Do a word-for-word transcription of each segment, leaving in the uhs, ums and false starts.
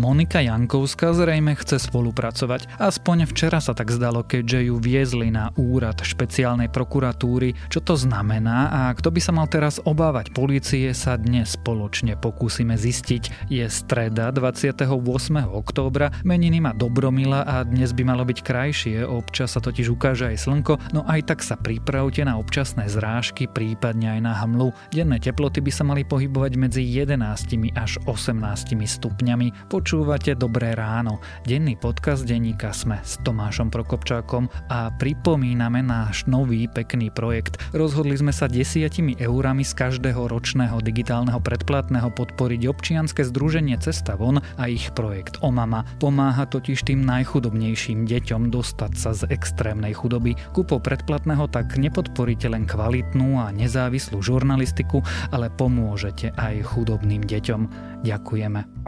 Monika Jankovská zrejme chce spolupracovať. Aspoň včera sa tak zdalo, keďže ju viezli na úrad špeciálnej prokuratúry. Čo to znamená a kto by sa mal teraz obávať polície, sa dnes spoločne pokúsime zistiť. Je streda dvadsiateho ôsmeho októbra, meniny má Dobromila a dnes by malo byť krajšie, občas sa totiž ukáže aj slnko, no aj tak sa pripravte na občasné zrážky, prípadne aj na hmlu. Denné teploty by sa mali pohybovať medzi jedenásť až osemnásť stupňami. Počúvate Dobré ráno, denný podcast denníka SME s Tomášom Prokopčákom a pripomíname náš nový pekný projekt. Rozhodli sme sa desiatimi eurami z každého ročného digitálneho predplatného podporiť občianske združenie Cesta von a ich projekt Omama. Pomáha totiž tým najchudobnejším deťom dostať sa z extrémnej chudoby. Kúpou predplatného tak nepodporíte len kvalitnú a nezávislú žurnalistiku, ale pomôžete aj chudobným deťom. Ďakujeme.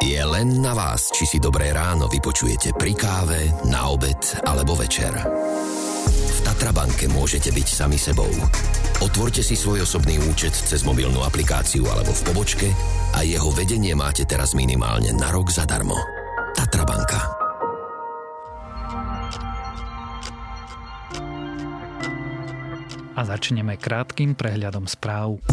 Je len na vás, či si Dobré ráno vypočujete pri káve, na obed alebo večer. V Tatrabanke môžete byť sami sebou. Otvorte si svoj osobný účet cez mobilnú aplikáciu alebo v pobočke a jeho vedenie máte teraz minimálne na rok zadarmo. Tatrabanka. A začneme krátkym prehľadom správ.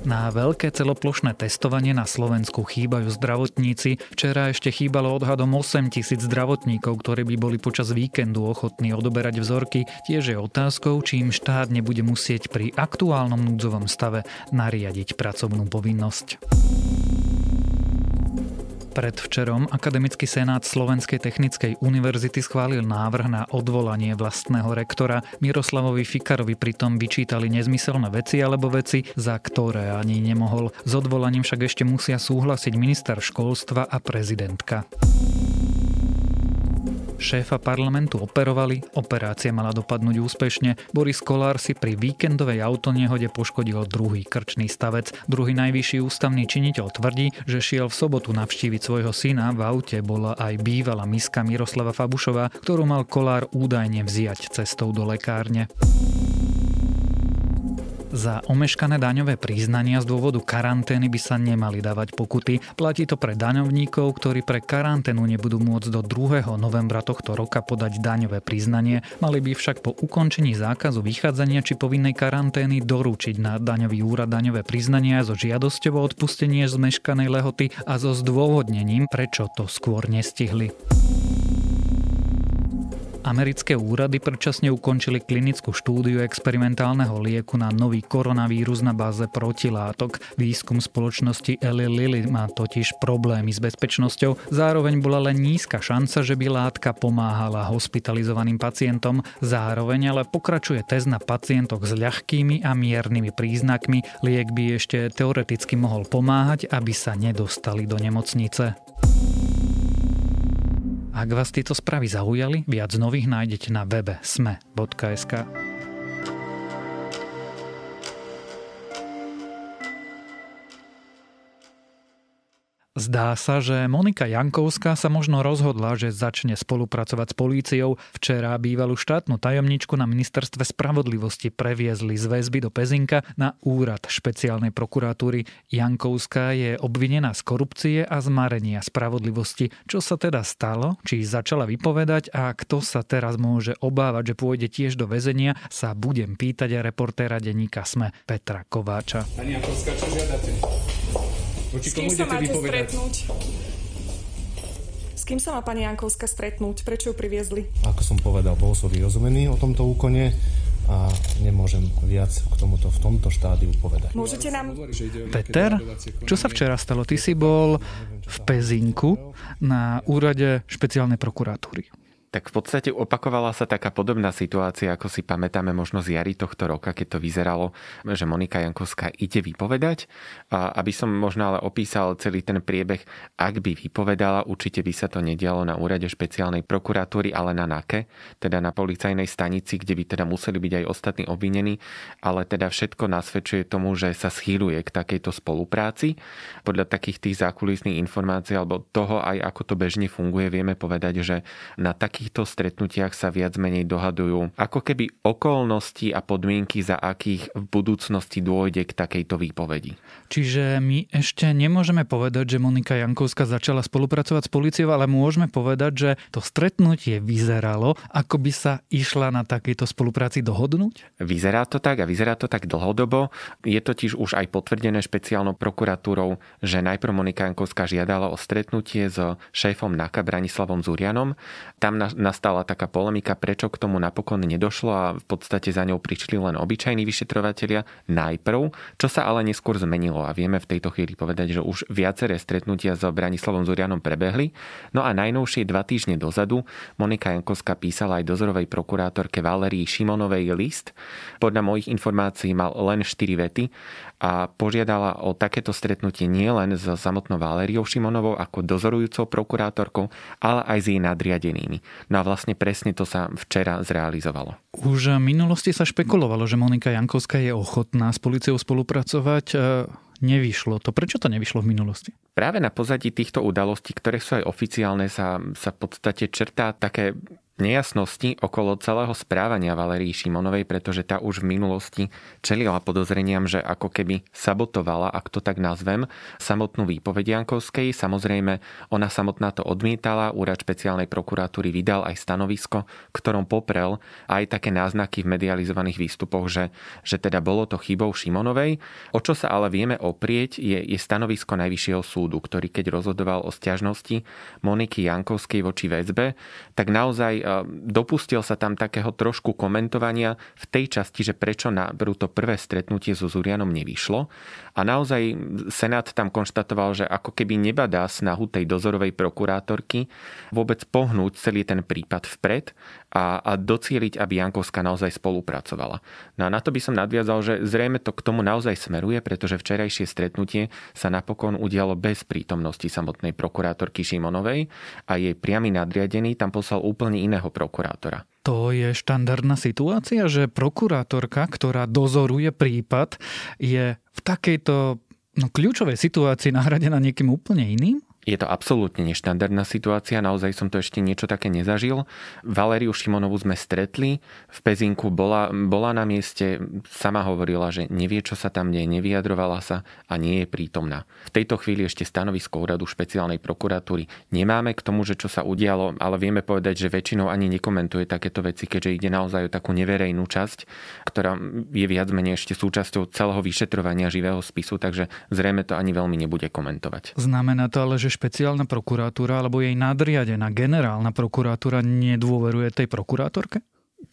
Na veľké celoplošné testovanie na Slovensku chýbajú zdravotníci. Včera ešte chýbalo odhadom osem tisíc zdravotníkov, ktorí by boli počas víkendu ochotní odoberať vzorky. Tiež je otázkou, či im štát nebude musieť pri aktuálnom núdzovom stave nariadiť pracovnú povinnosť. Predvčerom Akademický senát Slovenskej technickej univerzity schválil návrh na odvolanie vlastného rektora. Miroslavovi Fikarovi pritom vyčítali nezmyselné veci alebo veci, za ktoré ani nemohol. S odvolaním však ešte musia súhlasiť minister školstva a prezidentka. Šéfa parlamentu operovali, operácia mala dopadnúť úspešne. Boris Kolár si pri víkendovej autonehode poškodil druhý krčný stavec. Druhý najvyšší ústavný činiteľ tvrdí, že šiel v sobotu navštíviť svojho syna. V aute bola aj bývalá miska Miroslava Fabušová, ktorú mal Kolár údajne vziať cestou do lekárne. Za omeškané daňové priznania z dôvodu karantény by sa nemali dávať pokuty. Platí to pre daňovníkov, ktorí pre karanténu nebudú môcť do druhého novembra tohto roka podať daňové priznanie. Mali by však po ukončení zákazu vychádzania či povinnej karantény doručiť na daňový úrad daňové priznania so žiadosťou o odpustenie zmeškanej lehoty a so zdôvodnením, prečo to skôr nestihli. Americké úrady predčasne ukončili klinickú štúdiu experimentálneho lieku na nový koronavírus na báze protilátok. Výskum spoločnosti Eli Lilly má totiž problémy s bezpečnosťou. Zároveň bola len nízka šanca, že by látka pomáhala hospitalizovaným pacientom. Zároveň ale pokračuje test na pacientoch s ľahkými a miernymi príznakmi. Liek by ešte teoreticky mohol pomáhať, aby sa nedostali do nemocnice. Ak vás tieto správy zaujali, viac nových nájdete na webe sme bodka es ká. Zdá sa, že Monika Jankovská sa možno rozhodla, že začne spolupracovať s políciou. Včera bývalú štátnu tajomničku na ministerstve spravodlivosti previezli z väzby do Pezinka na úrad špeciálnej prokuratúry. Jankovská je obvinená z korupcie a zmarenia spravodlivosti. Čo sa teda stalo? Či začala vypovedať a kto sa teraz môže obávať, že pôjde tiež do väzenia, sa budem pýtať reportéra denníka SME Petra Kováča. Pani Jankovská, čo žiadate? S kým sa máte vypovedať? stretnúť? S kým sa má pani Jankovská stretnúť? Prečo ju priviezli? Ako som povedal, bol som vyrozumený o tomto úkone a nemôžem viac k tomuto v tomto štádiu povedať. Môžete nám... Peter, čo sa včera stalo? Ty si bol v Pezinku na úrade špeciálnej prokuratúry. Tak v podstate opakovala sa taká podobná situácia, ako si pamätáme možno z jary tohto roka, keď to vyzeralo, že Monika Jankovská ide vypovedať. A aby som možno ale opísal celý ten priebeh, ak by vypovedala, určite by sa to nedialo na úrade špeciálnej prokuratúry, ale na NAKE, teda na policajnej stanici, kde by teda museli byť aj ostatní obvinení, ale teda všetko nasvedčuje tomu, že sa schýľuje k takejto spolupráci. Podľa takých tých zákulisných informácií alebo toho, aj ako to bežne funguje, vieme povedať, že na taký takýchto stretnutiach sa viac menej dohadujú. Ako keby okolnosti a podmienky, za akých v budúcnosti dôjde k takejto výpovedi. Čiže my ešte nemôžeme povedať, že Monika Jankovská začala spolupracovať s políciou, ale môžeme povedať, že to stretnutie vyzeralo, ako by sa išla na takejto spolupráci dohodnúť? Vyzerá to tak a vyzerá to tak dlhodobo. Je totiž už aj potvrdené špeciálnou prokuratúrou, že najprv Monika Jankovská žiadala o stretnutie s šéfom NAKA Branislavom Zurianom. Tam nastala taká polemika, prečo k tomu napokon nedošlo a v podstate za ňou prišli len obyčajní vyšetrovatelia najprv, čo sa ale neskôr zmenilo a vieme v tejto chvíli povedať, že už viaceré stretnutia s Branislavom Zurianom prebehli. No a najnovšie dva týždne dozadu Monika Jankovská písala aj dozorovej prokurátorke Valérii Šimonovej list. Podľa mojich informácií mal len štyri vety a požiadala o takéto stretnutie nielen s samotnou Valériou Šimonovou ako dozorujúcou prokurátorkou, ale aj s jej nadriadenými. No a vlastne presne to sa včera zrealizovalo. Už v minulosti sa špekulovalo, že Monika Jankovská je ochotná s políciou spolupracovať. Nevyšlo to. Prečo to nevyšlo v minulosti? Práve na pozadí týchto udalostí, ktoré sú aj oficiálne, sa, sa v podstate črtá také nejasnosti okolo celého správania Valérii Šimonovej, pretože tá už v minulosti čelila podozreniam, že ako keby sabotovala, ak to tak nazvem, samotnú výpoveď Jankovskej. Samozrejme, ona samotná to odmietala. Úrad špeciálnej prokuratúry vydal aj stanovisko, ktorom poprel aj také náznaky v medializovaných výstupoch, že, že teda bolo to chybou Šimonovej. O čo sa ale vieme oprieť, je, je stanovisko Najvyššieho súdu, ktorý keď rozhodoval o sťažnosti Moniky Jankovskej voči väzbe, tak naozaj dopustil sa tam takého trošku komentovania v tej časti, že prečo na to prvé stretnutie so Zurianom nevyšlo. A naozaj Senát tam konštatoval, že ako keby nebadá snahu tej dozorovej prokurátorky vôbec pohnúť celý ten prípad vpred a, a docieliť, aby Jankovská naozaj spolupracovala. No a na to by som nadviazal, že zrejme to k tomu naozaj smeruje, pretože včerajšie stretnutie sa napokon udialo bez prítomnosti samotnej prokurátorky Šimonovej a jej priamy nadriadený tam poslal úplne iného prokurátora. To je štandardná situácia, že prokurátorka, ktorá dozoruje prípad, je v takejto no, kľúčovej situácii nahradená niekým úplne iným? Je to absolútne neštandardná situácia, naozaj som to ešte niečo také nezažil. Valériu Šimonovú sme stretli, v Pezinku bola, bola na mieste, sama hovorila, že nevie, čo sa tam deje, nevyjadrovala sa a nie je prítomná. V tejto chvíli ešte stanovisko úradu špeciálnej prokuratúry nemáme k tomu, že čo sa udialo, ale vieme povedať, že väčšinou ani nekomentuje takéto veci, keďže ide naozaj o takú neverejnú časť, ktorá je viac menej ešte súčasťou celého vyšetrovania živého spisu, takže zrejme to ani veľmi nebude komentovať. Znamená to ale, že špeciálna prokuratúra alebo jej nadriadená generálna prokuratúra nedôveruje tej prokurátorke?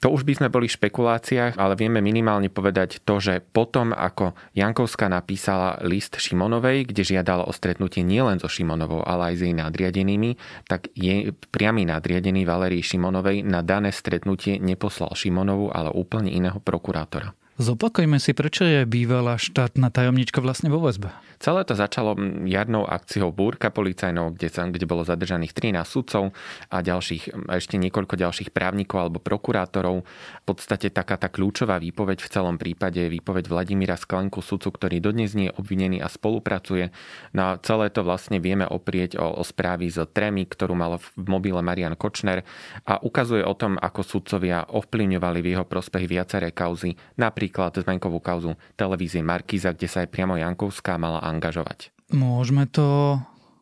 To už by sme boli v špekuláciách, ale vieme minimálne povedať to, že potom, ako Jankovská napísala list Šimonovej, kde žiadala o stretnutie nielen so Šimonovou, ale aj s jej nadriadenými, tak jej priamy nadriadený Valérii Šimonovej na dané stretnutie neposlal Šimonovu, ale úplne iného prokurátora. Zopakujme si, prečo je bývalá štátna tajomnička vlastne vo väzbe. Celé to začalo jarnou akciou Búrka policajnou, kde, kde bolo zadržaných trinásť sudcov a ďalších, ešte niekoľko ďalších právnikov alebo prokurátorov. V podstate taká tá kľúčová výpoveď v celom prípade je výpoveď Vladimíra Sklenku, sudcu, ktorý dodnes nie je obvinený a spolupracuje. No a celé to vlastne vieme oprieť o, o správy z Tremy, ktorú mal v mobile Marian Kočner a ukazuje o tom, ako sudcovia ovplyvňovali v jeho prospech viaceré kauzy, napríklad príklad zmenkovú kauzu televízie Markíza, kde sa aj priamo Jankovská mala angažovať. Môžeme to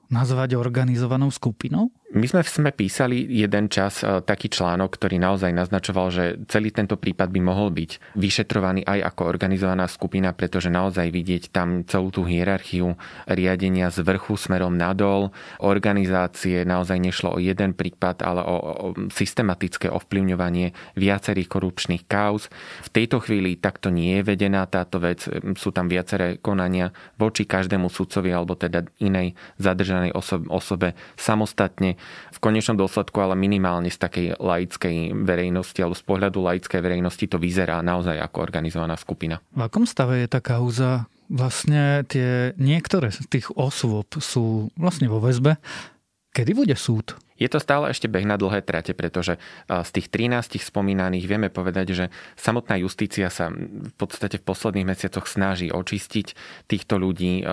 nazvať organizovanou skupinou? My sme, sme písali jeden čas taký článok, ktorý naozaj naznačoval, že celý tento prípad by mohol byť vyšetrovaný aj ako organizovaná skupina, pretože naozaj vidieť tam celú tú hierarchiu riadenia z vrchu smerom nadol, organizácie, naozaj nešlo o jeden prípad, ale o, o systematické ovplyvňovanie viacerých korupčných kauz. V tejto chvíli takto nie je vedená táto vec, sú tam viaceré konania voči každému sudcovi alebo teda inej zadržanej osobe, osobe samostatne. V konečnom dôsledku ale minimálne z takej laickej verejnosti alebo z pohľadu laickej verejnosti to vyzerá naozaj ako organizovaná skupina. V akom stave je tá kauza? Vlastne tie niektoré z tých osôb sú vlastne vo väzbe. Kedy bude súd? Je to stále ešte beh na dlhé trate, pretože z tých trinástich spomínaných vieme povedať, že samotná justícia sa v podstate v posledných mesiacoch snaží očistiť týchto ľudí.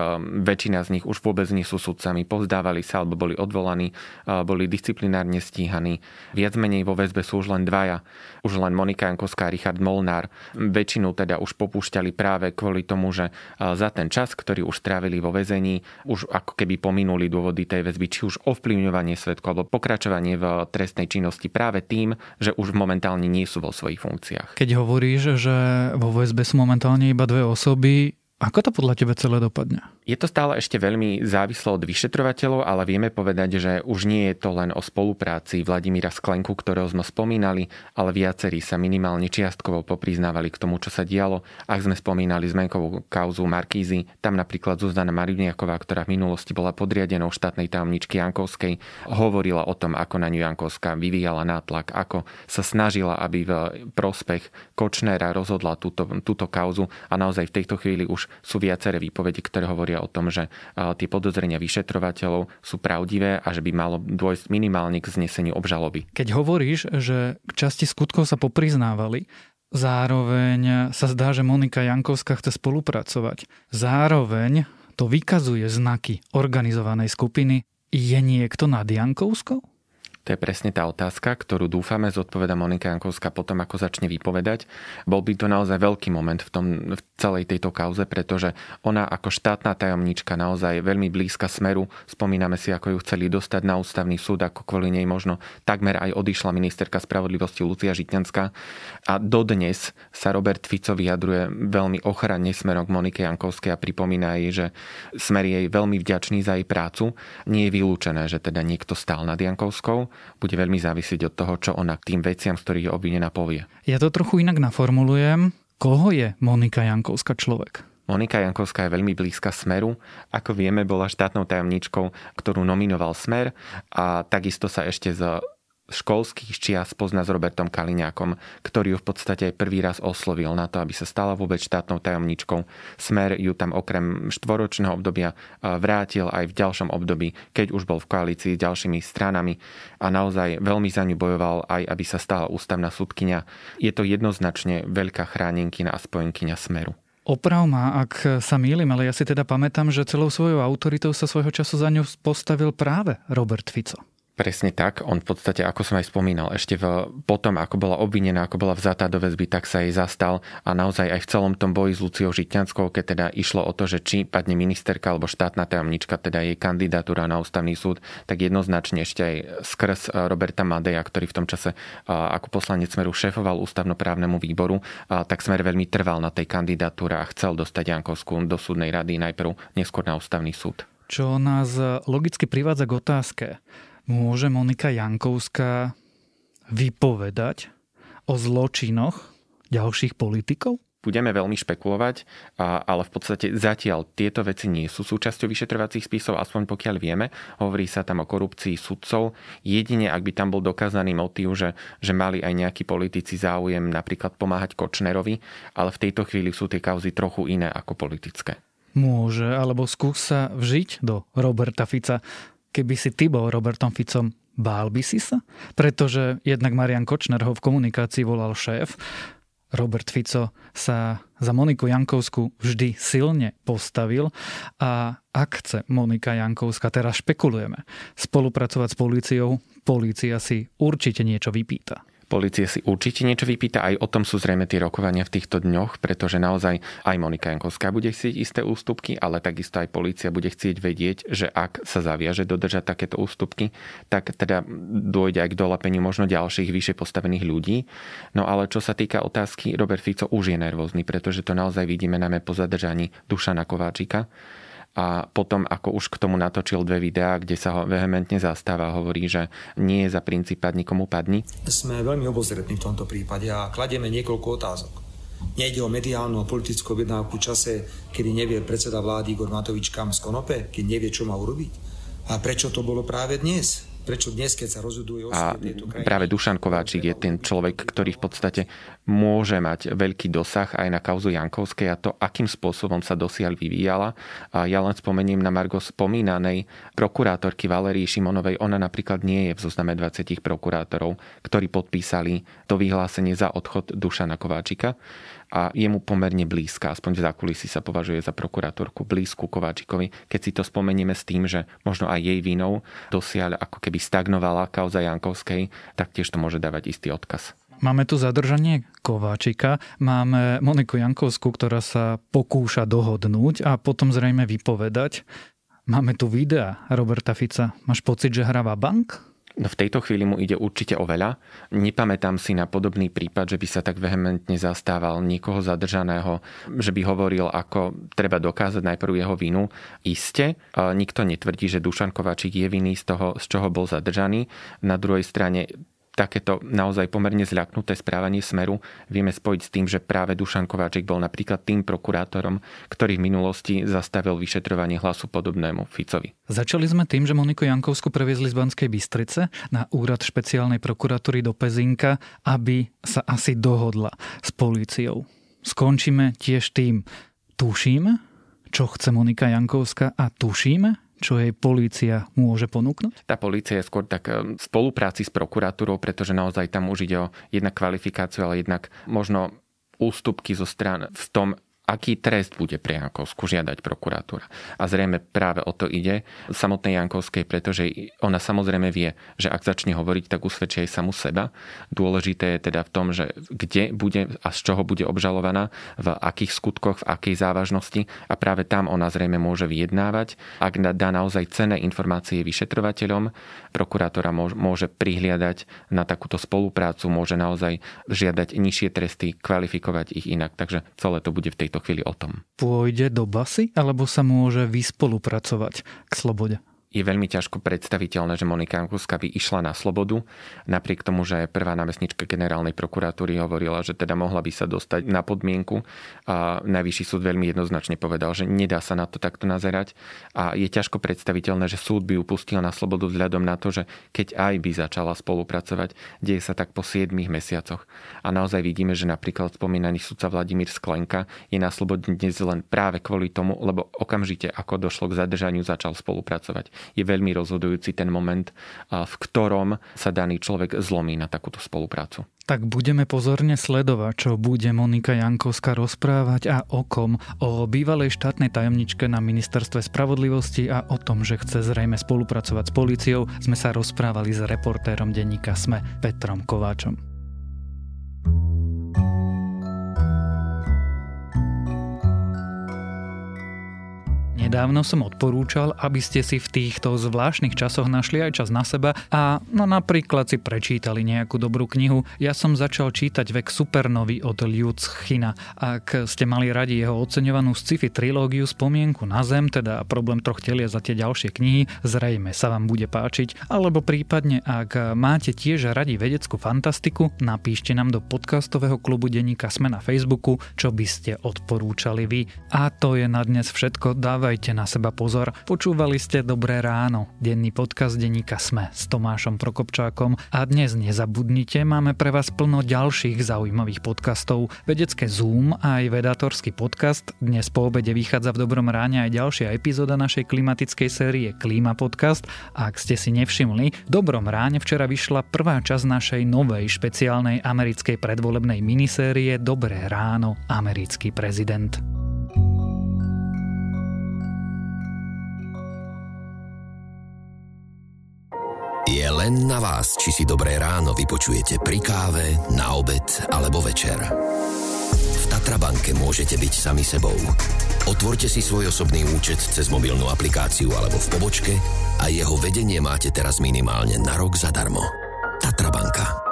Väčšina z nich už vôbec nie sú sudcami, povzdávali sa alebo boli odvolaní, boli disciplinárne stíhaní. Viac menej vo väzbe sú už len dvaja, už len Monika Jankovská a Richard Molnár. Väčšinu teda už popúšťali práve kvôli tomu, že za ten čas, ktorý už strávili vo väzení, už ako keby pominuli dôvody tej väzby, či už ovplyvňovanie svedkov alebo pokračovanie v trestnej činnosti práve tým, že už momentálne nie sú vo svojich funkciách. Keď hovoríš, že vo väzbe sú momentálne iba dve osoby, ako to podľa teba celé dopadne? Je to stále ešte veľmi závislo od vyšetrovateľov, ale vieme povedať, že už nie je to len o spolupráci Vladimíra Sklenku, ktorého sme spomínali, ale viacerí sa minimálne čiastkovo popriznávali k tomu, čo sa dialo. Ak sme spomínali zmenkovú kauzu Markízy, tam napríklad Zuzana Mariniaková, ktorá v minulosti bola podriadenou štátnej tajomničky Jankovskej, hovorila o tom, ako na ňu Jankovská vyvíjala nátlak, ako sa snažila, aby v prospech Kočnera rozhodla túto, túto kauzu a naozaj v tejto chvíli už sú viaceré výpovede, ktoré hovoria o tom, že tie podozrenia vyšetrovateľov sú pravdivé a že by malo dôjsť minimálne k zneseniu obžaloby. Keď hovoríš, že k časti skutkov sa popriznávali, zároveň sa zdá, že Monika Jankovská chce spolupracovať. Zároveň to vykazuje znaky organizovanej skupiny. Je niekto nad Jankovskou? To je presne tá otázka, ktorú dúfame zodpoveda Monika Jankovská potom, ako začne vypovedať. Bol by to naozaj veľký moment v, tom, v celej tejto kauze, pretože ona ako štátna tajomnička naozaj veľmi blízka Smeru. Spomíname si, ako ju chceli dostať na ústavný súd, ako kvôli nej možno takmer aj odišla ministerka spravodlivosti Lucia Žitňanská. A dodnes sa Robert Fico vyjadruje veľmi ochranne smerom k Monike Jankovskej a pripomína jej, že Smer je jej veľmi vďačný za jej prácu. Nie je vylúčené, že teda niekto stál nad Jankovskou. Bude veľmi závisieť od toho, čo ona k tým veciam, z ktorých je obvinená, povie. Ja to trochu inak naformulujem. Koho je Monika Jankovská človek? Monika Jankovská je veľmi blízka Smeru. Ako vieme, bola štátnou tajomníčkou, ktorú nominoval Smer a takisto sa ešte z školských čias pozná s Robertom Kaliňákom, ktorý ju v podstate aj prvý raz oslovil na to, aby sa stala vôbec štátnou tajomničkou. Smer ju tam okrem štvoročného obdobia vrátil aj v ďalšom období, keď už bol v koalícii s ďalšími stranami a naozaj veľmi za ňu bojoval aj, aby sa stala ústavná sudkyňa. Je to jednoznačne veľká chránenkyňa a spojenkyňa Smeru. Oprav ma, ak sa mýlim, ale ja si teda pamätám, že celou svojou autoritou sa svojho času za ňu postavil práve Robert Fico. Presne tak. On v podstate, ako som aj spomínal, ešte v, potom, ako bola obvinená, ako bola vzatá do väzby, tak sa jej zastal a naozaj aj v celom tom boji s Luciou Žitňanskou, keď teda išlo o to, že či padne ministerka alebo štátna tajomnička, teda jej kandidatúra na ústavný súd, tak jednoznačne ešte aj skrz Roberta Madeja, ktorý v tom čase ako poslanec Smeru šéfoval ústavnoprávnemu výboru, tak Smer veľmi trval na tej kandidatúre a chcel dostať Jankovskú do súdnej rady najprv, neskôr na ústavný súd. Čo nás logicky privádza k otázke. Môže Monika Jankovská vypovedať o zločinoch ďalších politikov? Budeme veľmi špekulovať, ale v podstate zatiaľ tieto veci nie sú súčasťou vyšetrovacích spisov, aspoň pokiaľ vieme. Hovorí sa tam o korupcii sudcov. Jedine, ak by tam bol dokázaný motív, že, že mali aj nejakí politici záujem napríklad pomáhať Kočnerovi, ale v tejto chvíli sú tie kauzy trochu iné ako politické. Môže, alebo skúsa vžiť do Roberta Fica. Keby si ty bol Robertom Ficom, bál by si sa? Pretože jednak Marian Kočner ho v komunikácii volal šéf. Robert Fico sa za Moniku Jankovskú vždy silne postavil a ak chce Monika Jankovská, teraz špekulujeme, spolupracovať s políciou, polícia si určite niečo vypýta. Polícia si určite niečo vypýta, aj o tom sú zrejme tie rokovania v týchto dňoch, pretože naozaj aj Monika Jankovská bude chcieť isté ústupky, ale takisto aj polícia bude chcieť vedieť, že ak sa zaviaže dodržať takéto ústupky, tak teda dôjde aj k doľapeniu možno ďalších vyššie postavených ľudí. No ale čo sa týka otázky, Robert Fico už je nervózny, pretože to naozaj vidíme najmä po zadržaní Dušana Kováčika. A potom, ako už k tomu natočil dve videá, kde sa ho vehementne zastáva, hovorí, že nie je za princíp padni komu padni. Sme veľmi obozretní v tomto prípade a kladieme niekoľko otázok. Nejde o mediálnu a politickú objednávku v čase, kedy nevie predseda vlády Igor Matovič kam z konope, keď nevie, čo má urobiť. A prečo to bolo práve dnes? Prečo dnes, keď sa rozhodujú osud tejto krajiny? Práve Dušan Kováčik je ten človek, ktorý v podstate môže mať veľký dosah aj na kauzu Jankovskej a to, akým spôsobom sa dosiaľ vyvíjala. A ja len spomeniem na margo spomínanej prokurátorky Valerii Šimonovej. Ona napríklad nie je v zozname dvadsiatich prokurátorov, ktorí podpísali to vyhlásenie za odchod Dušana Kováčika. A je mu pomerne blízka, aspoň v zákulisí sa považuje za prokurátorku blízku Kováčikovi, keď si to spomenieme s tým, že možno aj jej vinou dosiaľ ako keby stagnovala kauza Jankovskej, tak tiež to môže dávať istý odkaz. Máme tu zadržanie Kováčika, máme Moniku Jankovskú, ktorá sa pokúša dohodnúť a potom zrejme vypovedať. Máme tu videa Roberta Fica. Máš pocit, že hráva bank? No v tejto chvíli mu ide určite o veľa. Nepamätám si na podobný prípad, že by sa tak vehementne zastával niekoho zadržaného, že by hovoril, ako treba dokázať najprv jeho vinu. Iste, nikto netvrdí, že Dušan Kováčik je vinný z toho, z čoho bol zadržaný. Na druhej strane takéto naozaj pomerne zľaknuté správanie Smeru vieme spojiť s tým, že práve Dušan Kováčik bol napríklad tým prokurátorom, ktorý v minulosti zastavil vyšetrovanie Hlasu podobnému Ficovi. Začali sme tým, že Moniku Jankovskú previezli z Banskej Bystrice na úrad špeciálnej prokuratúry do Pezinka, aby sa asi dohodla s políciou. Skončíme tiež tým. Tušíme, čo chce Monika Jankovská a tušíme, čo jej polícia môže ponúknuť? Tá polícia je skôr tak v spolupráci s prokuratúrou, pretože naozaj tam už ide o jednak kvalifikáciu, ale jednak možno ústupky zo strán v tom, aký trest bude pre Jankovskú žiadať prokuratúra. A zrejme práve o to ide samotnej Jankovskej, pretože ona samozrejme vie, že ak začne hovoriť, tak usvedčí aj samu seba. Dôležité je teda v tom, že kde bude a z čoho bude obžalovaná, v akých skutkoch, v akej závažnosti a práve tam ona zrejme môže vyjednávať. Ak dá naozaj cenné informácie vyšetrovateľom, prokurátora môže prihliadať na takúto spoluprácu, môže naozaj žiadať nižšie tresty, kvalifikovať ich inak. Takže celé to bude v tej chvíli o tom. Pôjde do basy, alebo sa môže vyspolupracovať k slobode? Je veľmi ťažko predstaviteľné, že Monika Jankovská by išla na slobodu, napriek tomu, že prvá námestnička generálnej prokuratúry hovorila, že teda mohla by sa dostať na podmienku a najvyšší súd veľmi jednoznačne povedal, že nedá sa na to takto nazerať a je ťažko predstaviteľné, že súd by ju pustil na slobodu vzhľadom na to, že keď aj by začala spolupracovať, deje sa tak po siedmich mesiacoch. A naozaj vidíme, že napríklad spomínaný sudca Vladimír Sklenka je na slobode dnes len práve kvôli tomu, lebo okamžite ako došlo k zadržaniu, začal spolupracovať. Je veľmi rozhodujúci ten moment, v ktorom sa daný človek zlomí na takúto spoluprácu. Tak budeme pozorne sledovať, čo bude Monika Jankovská rozprávať a o kom. O bývalej štátnej tajomničke na ministerstve spravodlivosti a o tom, že chce zrejme spolupracovať s políciou, sme sa rozprávali s reportérom denníka SME Petrom Kováčom. Nedávno som odporúčal, aby ste si v týchto zvláštnych časoch našli aj čas na seba a no napríklad si prečítali nejakú dobrú knihu. Ja som začal čítať Vek supernovy od Liu Cixina. Ak ste mali radi jeho oceňovanú sci-fi trilógiu Spomienku na zem, teda Problém troch telies a tie ďalšie knihy, zrejme sa vám bude páčiť. Alebo prípadne, ak máte tiež radi vedeckú fantastiku, napíšte nám do podcastového klubu denníka SME na Facebooku, čo by ste odporúčali vy. A to je na dnes všetko. Dávaj Dajte na seba pozor. Počúvali ste Dobré ráno, denný podcast denníka SME s Tomášom Prokopčákom a dnes nezabudnite, máme pre vás plno ďalších zaujímavých podcastov. Vedecké Zoom a aj vedátorský podcast. Dnes po obede vychádza v Dobrom ráne aj ďalšia epizóda našej klimatickej série Klíma podcast. Ak ste si nevšimli, v Dobrom ráne včera vyšla prvá časť našej novej špeciálnej americkej predvolebnej minisérie Dobré ráno, americký prezident. Je len na vás, či si Dobré ráno vypočujete pri káve, na obed alebo večer. V Tatrabanke môžete byť sami sebou. Otvorte si svoj osobný účet cez mobilnú aplikáciu alebo v pobočke a jeho vedenie máte teraz minimálne na rok zadarmo. Tatrabanka.